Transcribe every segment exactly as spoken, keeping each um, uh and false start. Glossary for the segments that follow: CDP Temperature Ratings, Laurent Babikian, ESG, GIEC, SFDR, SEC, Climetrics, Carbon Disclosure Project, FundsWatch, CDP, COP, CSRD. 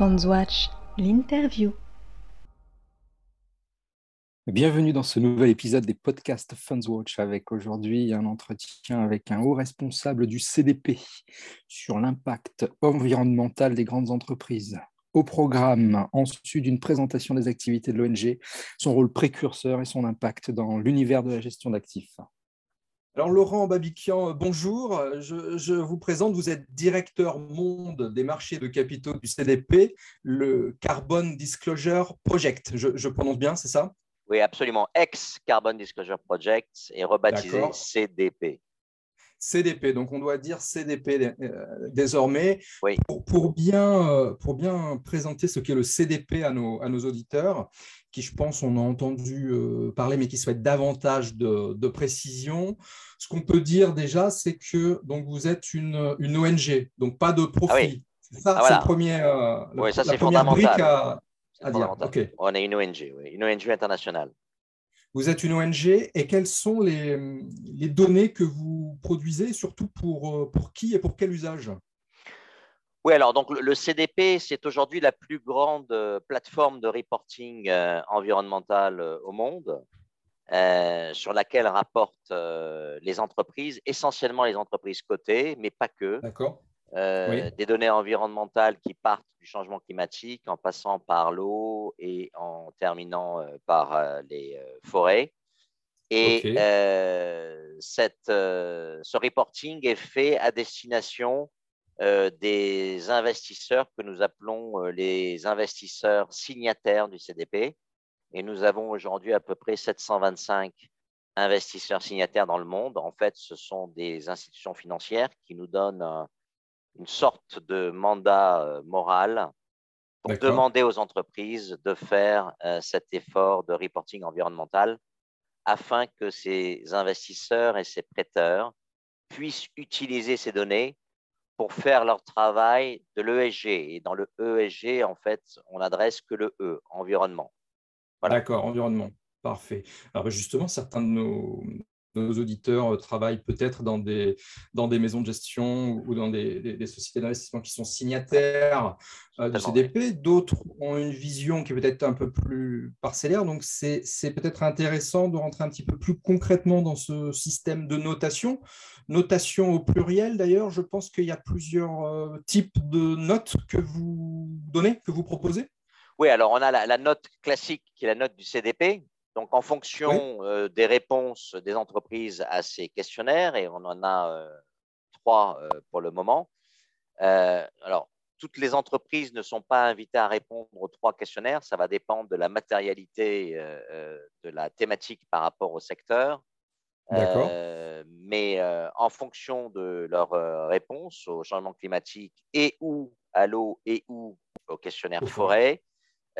FundsWatch, l'interview. Bienvenue dans ce nouvel épisode des podcasts FundsWatch avec aujourd'hui un entretien avec un haut responsable du C D P sur l'impact environnemental des grandes entreprises. Au programme, ensuite d'une présentation des activités de l'O N G, son rôle précurseur et son impact dans l'univers de la gestion d'actifs. Alors Laurent Babikian, bonjour, je, je vous présente, vous êtes directeur monde des marchés de capitaux du C D P, le Carbon Disclosure Project, je, je prononce bien, c'est ça? Oui, absolument, ex-Carbon Disclosure Project et rebaptisé C D P. C D P, donc on doit dire C D P désormais. Oui. Pour, pour, bien, pour bien présenter ce qu'est le C D P à nos, à nos auditeurs, qui je pense on a entendu parler mais qui souhaitent davantage de, de précision, ce qu'on peut dire déjà c'est que donc, vous êtes une, une O N G, donc pas de profit. Ah oui. C'est ça, ah, voilà. C'est le premier, euh, oui, ça, la c'est première brique à, à dire. Okay. On est une O N G, oui. Une O N G internationale. Vous êtes une O N G et quelles sont les, les données que vous produisez, surtout pour, pour qui et pour quel usage? Oui, alors donc le C D P, c'est aujourd'hui la plus grande plateforme de reporting euh, environnemental euh, au monde, euh, sur laquelle rapportent euh, les entreprises, essentiellement les entreprises cotées, mais pas que. D'accord. Euh, oui. Des données environnementales qui partent du changement climatique en passant par l'eau et en terminant euh, par euh, les euh, forêts. Et okay. euh, cette, euh, ce reporting est fait à destination euh, des investisseurs que nous appelons euh, les investisseurs signataires du C D P. Et nous avons aujourd'hui à peu près sept cent vingt-cinq investisseurs signataires dans le monde. En fait, ce sont des institutions financières qui nous donnent euh, une sorte de mandat moral pour D'accord. demander aux entreprises de faire euh, cet effort de reporting environnemental afin que ces investisseurs et ces prêteurs puissent utiliser ces données pour faire leur travail de l'E S G. Et dans le E S G, en fait, on n'adresse que le E, environnement. Voilà. D'accord, environnement, parfait. Alors justement, certains de nos… Nos auditeurs travaillent peut-être dans des, dans des maisons de gestion ou dans des, des, des sociétés d'investissement qui sont signataires euh, du C D P. D'autres ont une vision qui est peut-être un peu plus parcellaire. Donc, c'est, c'est peut-être intéressant de rentrer un petit peu plus concrètement dans ce système de notation. Notation au pluriel, d'ailleurs. Je pense qu'il y a plusieurs euh, types de notes que vous donnez, que vous proposez. Oui, alors on a la, la note classique qui est la note du C D P. Donc, en fonction oui. euh, des réponses des entreprises à ces questionnaires, et on en a euh, trois euh, pour le moment, euh, alors, toutes les entreprises ne sont pas invitées à répondre aux trois questionnaires. Ça va dépendre de la matérialité euh, de la thématique par rapport au secteur. D'accord. Euh, mais euh, en fonction de leur euh, réponse au changement climatique et ou à l'eau et ou au questionnaire forêt,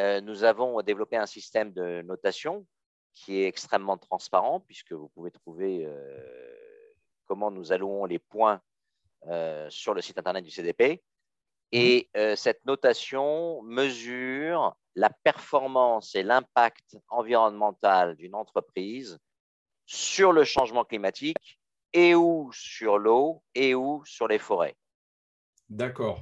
euh, nous avons développé un système de notation qui est extrêmement transparent puisque vous pouvez trouver euh, comment nous allouons les points euh, sur le site internet du C D P. Et euh, cette notation mesure la performance et l'impact environnemental d'une entreprise sur le changement climatique et ou sur l'eau et ou sur les forêts. D'accord.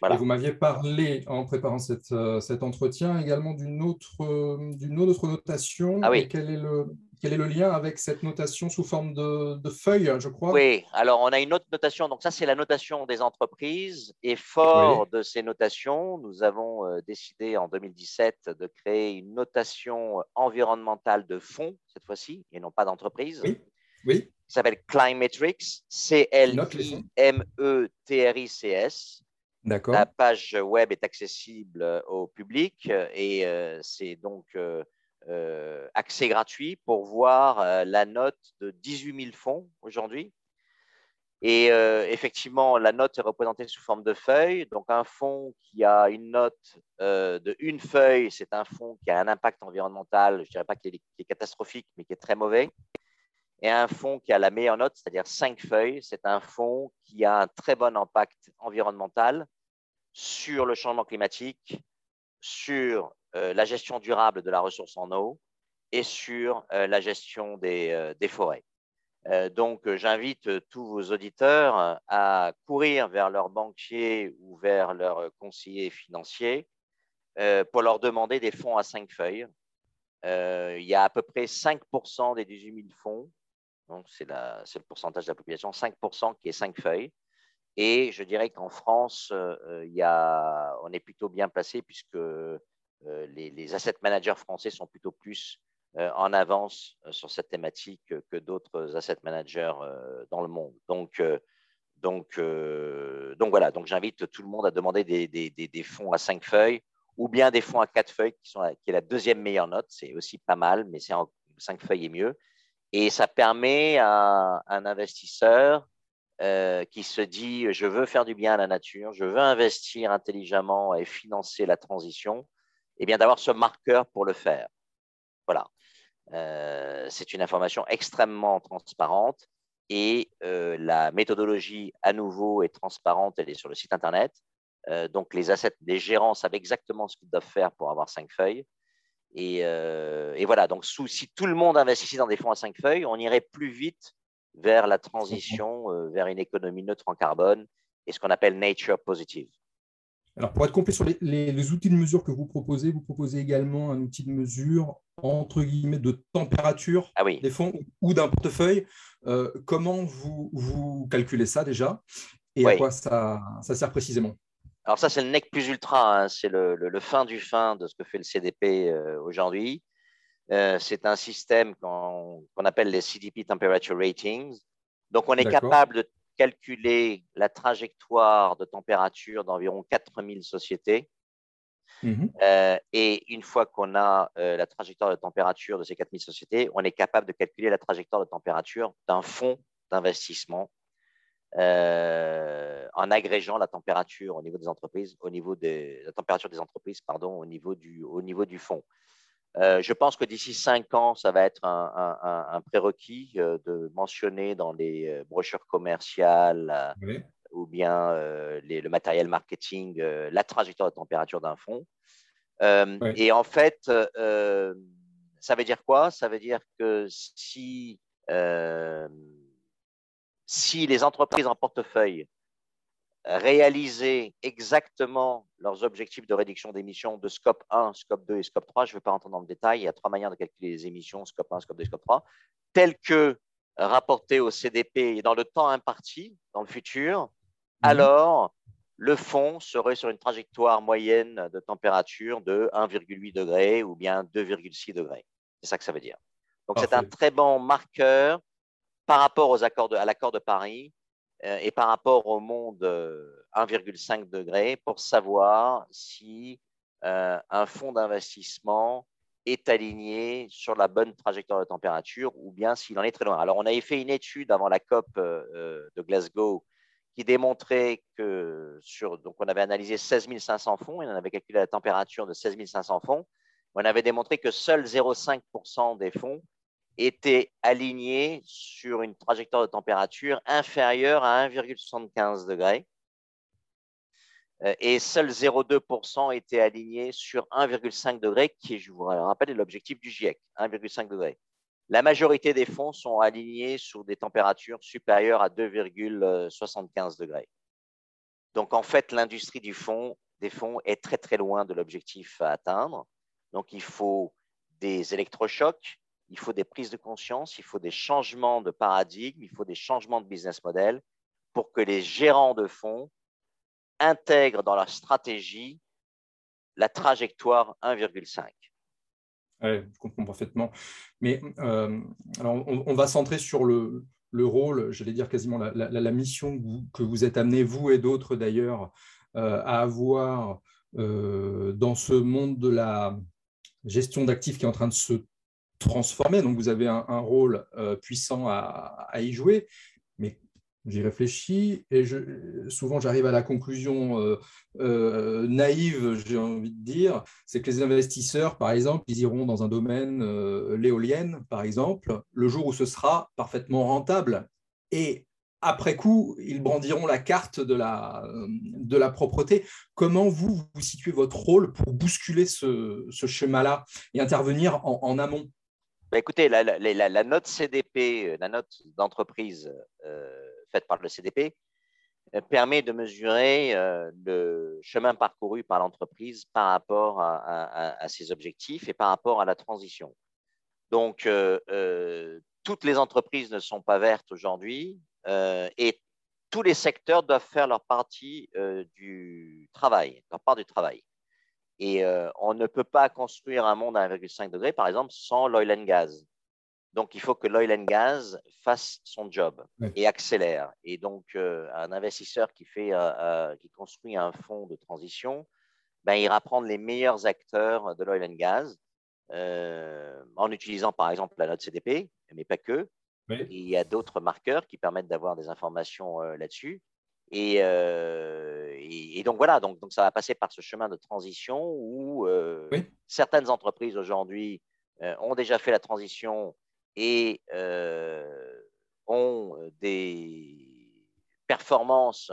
Voilà. Et vous m'aviez parlé en préparant cette, euh, cet entretien également d'une autre, euh, d'une autre notation. Ah oui. Et quel est le, quel est le lien avec cette notation sous forme de, de feuille, je crois? Oui, alors on a une autre notation. Donc ça, c'est la notation des entreprises. Et fort oui. de ces notations, nous avons euh, décidé en deux mille dix-sept de créer une notation environnementale de fonds, cette fois-ci, et non pas d'entreprise. Oui, oui. Qui s'appelle Climetrics, C L I M E T R I C S. D'accord. La page web est accessible au public et euh, c'est donc euh, euh, accès gratuit pour voir euh, la note de dix-huit mille fonds aujourd'hui. Et euh, effectivement, la note est représentée sous forme de feuille. Donc, un fonds qui a une note euh, de une feuille, c'est un fonds qui a un impact environnemental, je ne dirais pas qu'il est, qu'il est catastrophique, mais qui est très mauvais. Et un fonds qui a la meilleure note, c'est-à-dire cinq feuilles, c'est un fonds qui a un très bon impact environnemental sur le changement climatique, sur euh, la gestion durable de la ressource en eau et sur euh, la gestion des, euh, des forêts. Euh, donc, euh, j'invite euh, tous vos auditeurs à courir vers leur banquier ou vers leur conseiller financier euh, pour leur demander des fonds à cinq feuilles. Euh, il y a à peu près cinq pour cent des dix-huit mille fonds, donc c'est le pourcentage de la population, cinq pour cent qui est cinq feuilles. Et je dirais qu'en France, euh, il y a, on est plutôt bien placé puisque euh, les, les asset managers français sont plutôt plus euh, en avance sur cette thématique que, que d'autres asset managers euh, dans le monde. Donc, euh, donc, euh, donc voilà, donc j'invite tout le monde à demander des, des, des, des fonds à cinq feuilles ou bien des fonds à quatre feuilles qui, sont la, qui est la deuxième meilleure note. C'est aussi pas mal, mais c'est en cinq feuilles et mieux. Et ça permet à, à un investisseur Euh, qui se dit « je veux faire du bien à la nature, je veux investir intelligemment et financer la transition », eh bien d'avoir ce marqueur pour le faire. Voilà. Euh, c'est une information extrêmement transparente et euh, la méthodologie à nouveau est transparente, elle est sur le site Internet. Euh, donc, les, assets, les gérants savent exactement ce qu'ils doivent faire pour avoir cinq feuilles. Et, euh, et voilà, donc sous, si tout le monde investissait dans des fonds à cinq feuilles, on irait plus vite vers la transition, euh, vers une économie neutre en carbone et ce qu'on appelle nature positive. Alors, pour être complet sur les, les, les outils de mesure que vous proposez, vous proposez également un outil de mesure, entre guillemets, de température ah oui. des fonds ou d'un portefeuille. Euh, comment vous, vous calculez ça déjà et oui. à quoi ça, ça sert précisément? Alors ça, c'est le nec plus ultra, hein. C'est le, le, le fin du fin de ce que fait le C D P euh, aujourd'hui. Euh, c'est un système qu'on qu'on appelle les C D P Temperature Ratings. Donc, on est capable de calculer la trajectoire de température d'environ quatre mille sociétés. Mm-hmm. euh, et une fois qu'on a euh, la trajectoire de température de ces quatre mille sociétés, on est capable de calculer la trajectoire de température d'un fonds d'investissement euh, en agrégeant la température au niveau des entreprises, au niveau des, la température des entreprises, pardon, au niveau du, au niveau du fonds. Euh, je pense que d'ici cinq ans, ça va être un, un, un, un prérequis euh, de mentionner dans les brochures commerciales euh, oui. ou bien euh, les, le matériel marketing euh, la trajectoire de température d'un fonds. Euh, oui. Et en fait, euh, ça veut dire quoi? Ça veut dire que si, euh, si les entreprises en portefeuille réaliser exactement leurs objectifs de réduction d'émissions de scope un, scope deux et scope trois. Je ne vais pas rentrer dans le détail. Il y a trois manières de calculer les émissions, scope un, scope deux, scope trois, telles que rapportées au C D P et dans le temps imparti, dans le futur, mmh. alors le fonds serait sur une trajectoire moyenne de température de un virgule huit degré ou bien deux virgule six degrés. C'est ça que ça veut dire. Donc, c'est un très bon marqueur par rapport aux accords de, à l'accord de Paris et par rapport au monde un virgule cinq degré pour savoir si euh, un fonds d'investissement est aligné sur la bonne trajectoire de température ou bien s'il en est très loin. Alors, on avait fait une étude avant la COP euh, de Glasgow qui démontrait que sur… Donc, on avait analysé seize mille cinq cents fonds et on avait calculé la température de seize mille cinq cents fonds. On avait démontré que seuls zéro virgule cinq pour cent des fonds étaient alignés sur une trajectoire de température inférieure à un virgule soixante-quinze degré et seuls zéro virgule deux pour cent étaient alignés sur un virgule cinq degré qui, je vous le rappelle, est l'objectif du GIEC, un virgule cinq degré. La majorité des fonds sont alignés sur des températures supérieures à deux virgule soixante-quinze degrés. Donc, en fait, l'industrie du fonds, des fonds est très, très loin de l'objectif à atteindre. Donc, il faut des électrochocs, il faut des prises de conscience, il faut des changements de paradigme, il faut des changements de business model pour que les gérants de fonds intègrent dans leur stratégie la trajectoire un virgule cinq. Oui, je comprends parfaitement. Mais euh, alors on, on va centrer sur le, le rôle, j'allais dire quasiment la, la, la mission que vous, que vous êtes amené, vous et d'autres d'ailleurs, euh, à avoir euh, dans ce monde de la gestion d'actifs qui est en train de se transformer. Donc, vous avez un, un rôle euh, puissant à, à y jouer, mais j'y réfléchis et je, souvent, j'arrive à la conclusion euh, euh, naïve, j'ai envie de dire, c'est que les investisseurs, par exemple, ils iront dans un domaine, euh, l'éolienne, par exemple, le jour où ce sera parfaitement rentable et après coup, ils brandiront la carte de la, de la propreté. Comment vous, vous situez votre rôle pour bousculer ce, ce schéma-là et intervenir en, en amont? Bah écoutez, la, la, la, la note C D P, la note d'entreprise euh, faite par le C D P, permet de mesurer euh, le chemin parcouru par l'entreprise par rapport à, à, à ses objectifs et par rapport à la transition. Donc, euh, euh, toutes les entreprises ne sont pas vertes aujourd'hui euh, et tous les secteurs doivent faire leur partie euh, du travail, leur part du travail. Et euh, on ne peut pas construire un monde à un virgule cinq degré, par exemple, sans l'oil and gas. Donc, il faut que l'oil and gas fasse son job et accélère. Et donc, euh, un investisseur qui, fait, euh, euh, qui construit un fonds de transition, ben, il va prendre les meilleurs acteurs de l'oil and gas euh, en utilisant, par exemple, la note C D P, mais pas que. Oui. Il y a d'autres marqueurs qui permettent d'avoir des informations euh, là-dessus. Et, euh, et, et donc, voilà, donc, donc ça va passer par ce chemin de transition où euh, oui. certaines entreprises aujourd'hui euh, ont déjà fait la transition et euh, ont des performances,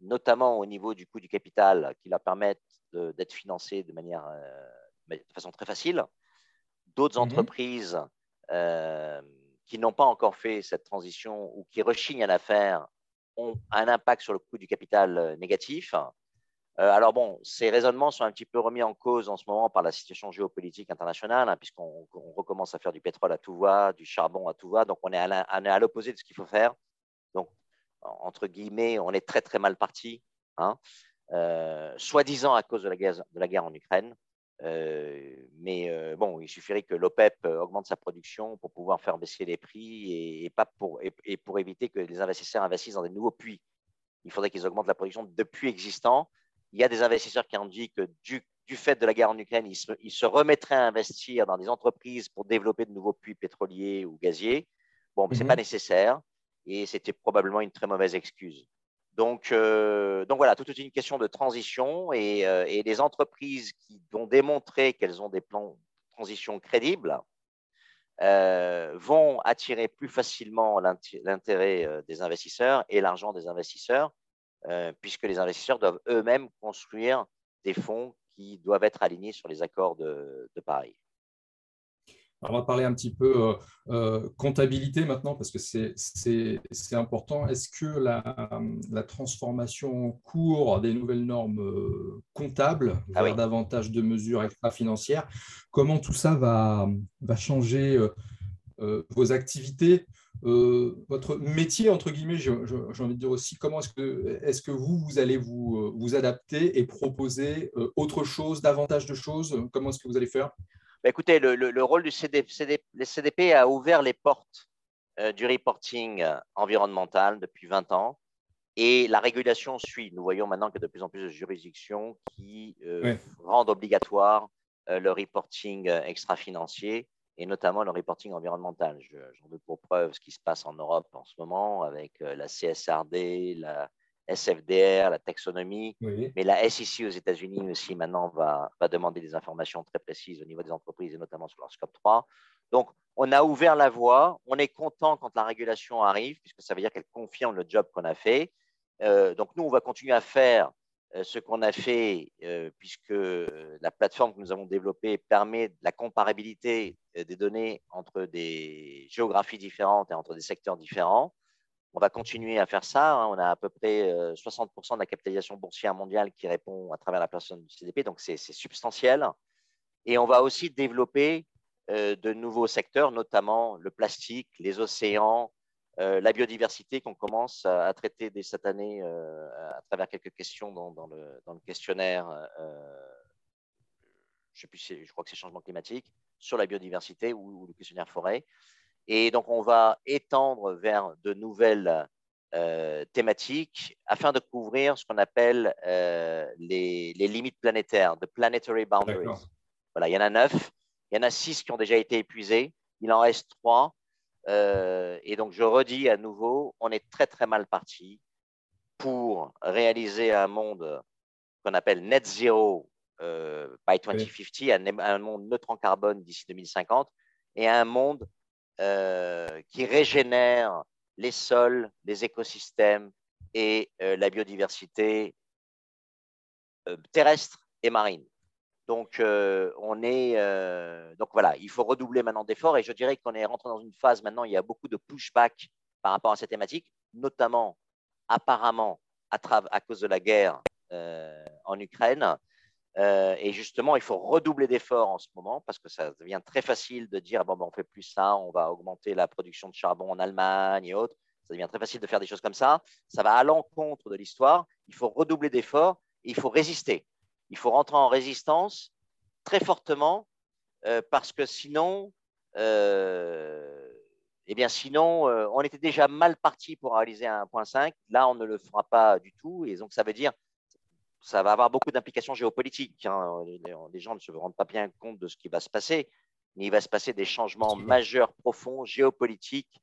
notamment au niveau du coût du capital, qui leur permettent d'être financées de, manière, euh, de façon très facile. D'autres mmh. entreprises euh, qui n'ont pas encore fait cette transition ou qui rechignent à la faire ont un impact sur le coût du capital négatif. Euh, alors bon, ces raisonnements sont un petit peu remis en cause en ce moment par la situation géopolitique internationale, hein, puisqu'on recommence à faire du pétrole à tout va, du charbon à tout va, donc on est à l'opposé de ce qu'il faut faire. Donc, entre guillemets, on est très très mal parti, hein, euh, soi-disant à cause de la guerre, de la guerre en Ukraine. Euh, mais euh, bon, il suffirait que l'OPEP augmente sa production pour pouvoir faire baisser les prix et, et, pas pour, et, et pour éviter que les investisseurs investissent dans des nouveaux puits. Il faudrait qu'ils augmentent la production de puits existants. Il y a des investisseurs qui ont dit que du, du fait de la guerre en Ukraine, ils se, ils se remettraient à investir dans des entreprises pour développer de nouveaux puits pétroliers ou gaziers. Bon, mais mm-hmm. ce n'est pas nécessaire et c'était probablement une très mauvaise excuse. Donc, euh, donc voilà, toute une question de transition et, euh, et les entreprises qui ont démontré qu'elles ont des plans de transition crédibles euh, vont attirer plus facilement l'intérêt des investisseurs et l'argent des investisseurs euh, puisque les investisseurs doivent eux-mêmes construire des fonds qui doivent être alignés sur les accords de, de Paris. Alors, on va parler un petit peu euh, comptabilité maintenant parce que c'est, c'est, c'est important. Est-ce que la, la transformation en cours des nouvelles normes comptables vers ah oui. davantage de mesures extra-financières, comment tout ça va, va changer euh, euh, vos activités, euh, votre métier, entre guillemets, j'ai, j'ai envie de dire aussi, comment est-ce que, est-ce que vous, vous allez vous, vous adapter et proposer euh, autre chose, davantage de choses? Comment est-ce que vous allez faire? Bah écoutez, le, le, le rôle du C D P, C D P a ouvert les portes euh, du reporting environnemental depuis vingt ans et la régulation suit. Nous voyons maintenant qu'il y a de plus en plus de juridictions qui euh, oui. rendent obligatoire euh, le reporting extra-financier et notamment le reporting environnemental. Je, j'en veux pour preuve ce qui se passe en Europe en ce moment avec euh, la C S R D, la S F D R, la taxonomie, oui. mais la S E C aux États-Unis aussi maintenant va, va demander des informations très précises au niveau des entreprises et notamment sur leur scope trois. Donc, on a ouvert la voie. On est content quand la régulation arrive puisque ça veut dire qu'elle confirme le job qu'on a fait. Euh, donc, nous, on va continuer à faire euh, ce qu'on a fait euh, puisque la plateforme que nous avons développée permet de la comparabilité euh, des données entre des géographies différentes et entre des secteurs différents. On va continuer à faire ça. Hein. On a à peu près euh, soixante pour cent de la capitalisation boursière mondiale qui répond à travers la personne du C D P. Donc, c'est substantiel. Et on va aussi développer euh, de nouveaux secteurs, notamment le plastique, les océans, euh, la biodiversité qu'on commence à, à traiter dès cette année euh, à travers quelques questions dans, dans, le, dans le questionnaire. Euh, je, sais plus, je crois que c'est changement climatique sur la biodiversité ou, ou le questionnaire forêt. Et donc, on va étendre vers de nouvelles euh, thématiques afin de couvrir ce qu'on appelle euh, les, les limites planétaires, the planetary boundaries. Voilà, il y en a neuf. Il y en a six qui ont déjà été épuisées. Il en reste trois. Euh, et donc, je redis à nouveau, on est très, très mal parti pour réaliser un monde qu'on appelle net zero euh, by vingt cinquante, oui. un, un monde neutre en carbone d'ici deux mille cinquante et un monde Euh, qui régénère les sols, les écosystèmes et euh, la biodiversité euh, terrestre et marine. Donc, euh, on est, euh, donc voilà, il faut redoubler maintenant d'efforts et je dirais qu'on est rentré dans une phase maintenant, il y a beaucoup de pushback par rapport à cette thématique, notamment apparemment à, à cause de la guerre euh, en Ukraine. Euh, et justement, il faut redoubler d'efforts en ce moment parce que ça devient très facile de dire bon, ben, on ne fait plus ça, on va augmenter la production de charbon en Allemagne et autres. Ça devient très facile de faire des choses comme ça. Ça va à l'encontre de l'histoire. Il faut redoubler d'efforts et il faut résister. Il faut rentrer en résistance très fortement euh, parce que sinon, euh, eh bien sinon euh, on était déjà mal parti pour réaliser un un virgule cinq. Là, on ne le fera pas du tout. Et donc, ça veut dire… ça va avoir beaucoup d'implications géopolitiques. Hein. Les gens ne se rendent pas bien compte de ce qui va se passer, mais il va se passer des changements majeurs, profonds, géopolitiques,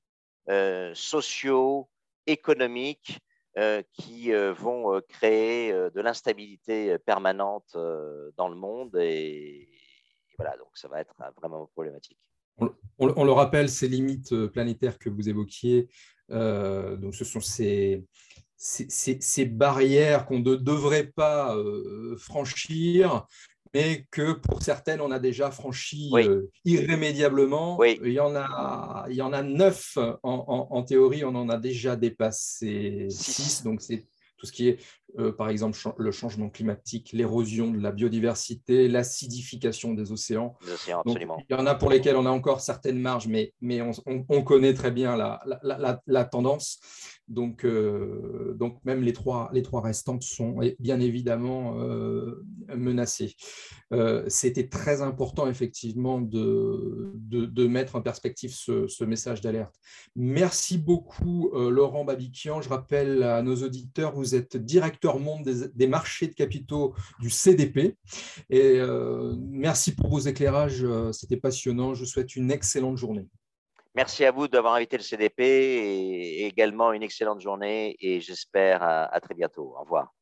euh, sociaux, économiques, euh, qui euh, vont euh, créer euh, de l'instabilité permanente euh, dans le monde. Et, et voilà, donc ça va être euh, vraiment problématique. On, on, on le rappelle, ces limites planétaires que vous évoquiez, euh, donc ce sont ces… Ces, ces, ces barrières qu'on ne devrait pas euh, franchir, mais que pour certaines, on a déjà franchi oui. euh, irrémédiablement. Oui. Il y en a, il y en a neuf en, en, en théorie, on en a déjà dépassé six. Donc, c'est tout ce qui est, euh, par exemple, ch le changement climatique, l'érosion de la biodiversité, l'acidification des océans. Les océans donc, absolument. Il y en a pour lesquels on a encore certaines marges, mais, mais on, on, on connaît très bien la, la, la, la tendance. Donc, euh, donc même les trois, les trois restantes sont bien évidemment euh, menacées. Euh, C'était très important, effectivement, de, de, de mettre en perspective ce, ce message d'alerte. Merci beaucoup, euh, Laurent Babikian. Je rappelle à nos auditeurs, vous êtes directeur monde des, des marchés de capitaux du C D P. Et euh, merci pour vos éclairages. C'était passionnant. Je vous souhaite une excellente journée. Merci à vous d'avoir invité le C D P et également une excellente journée et j'espère à, à très bientôt. Au revoir.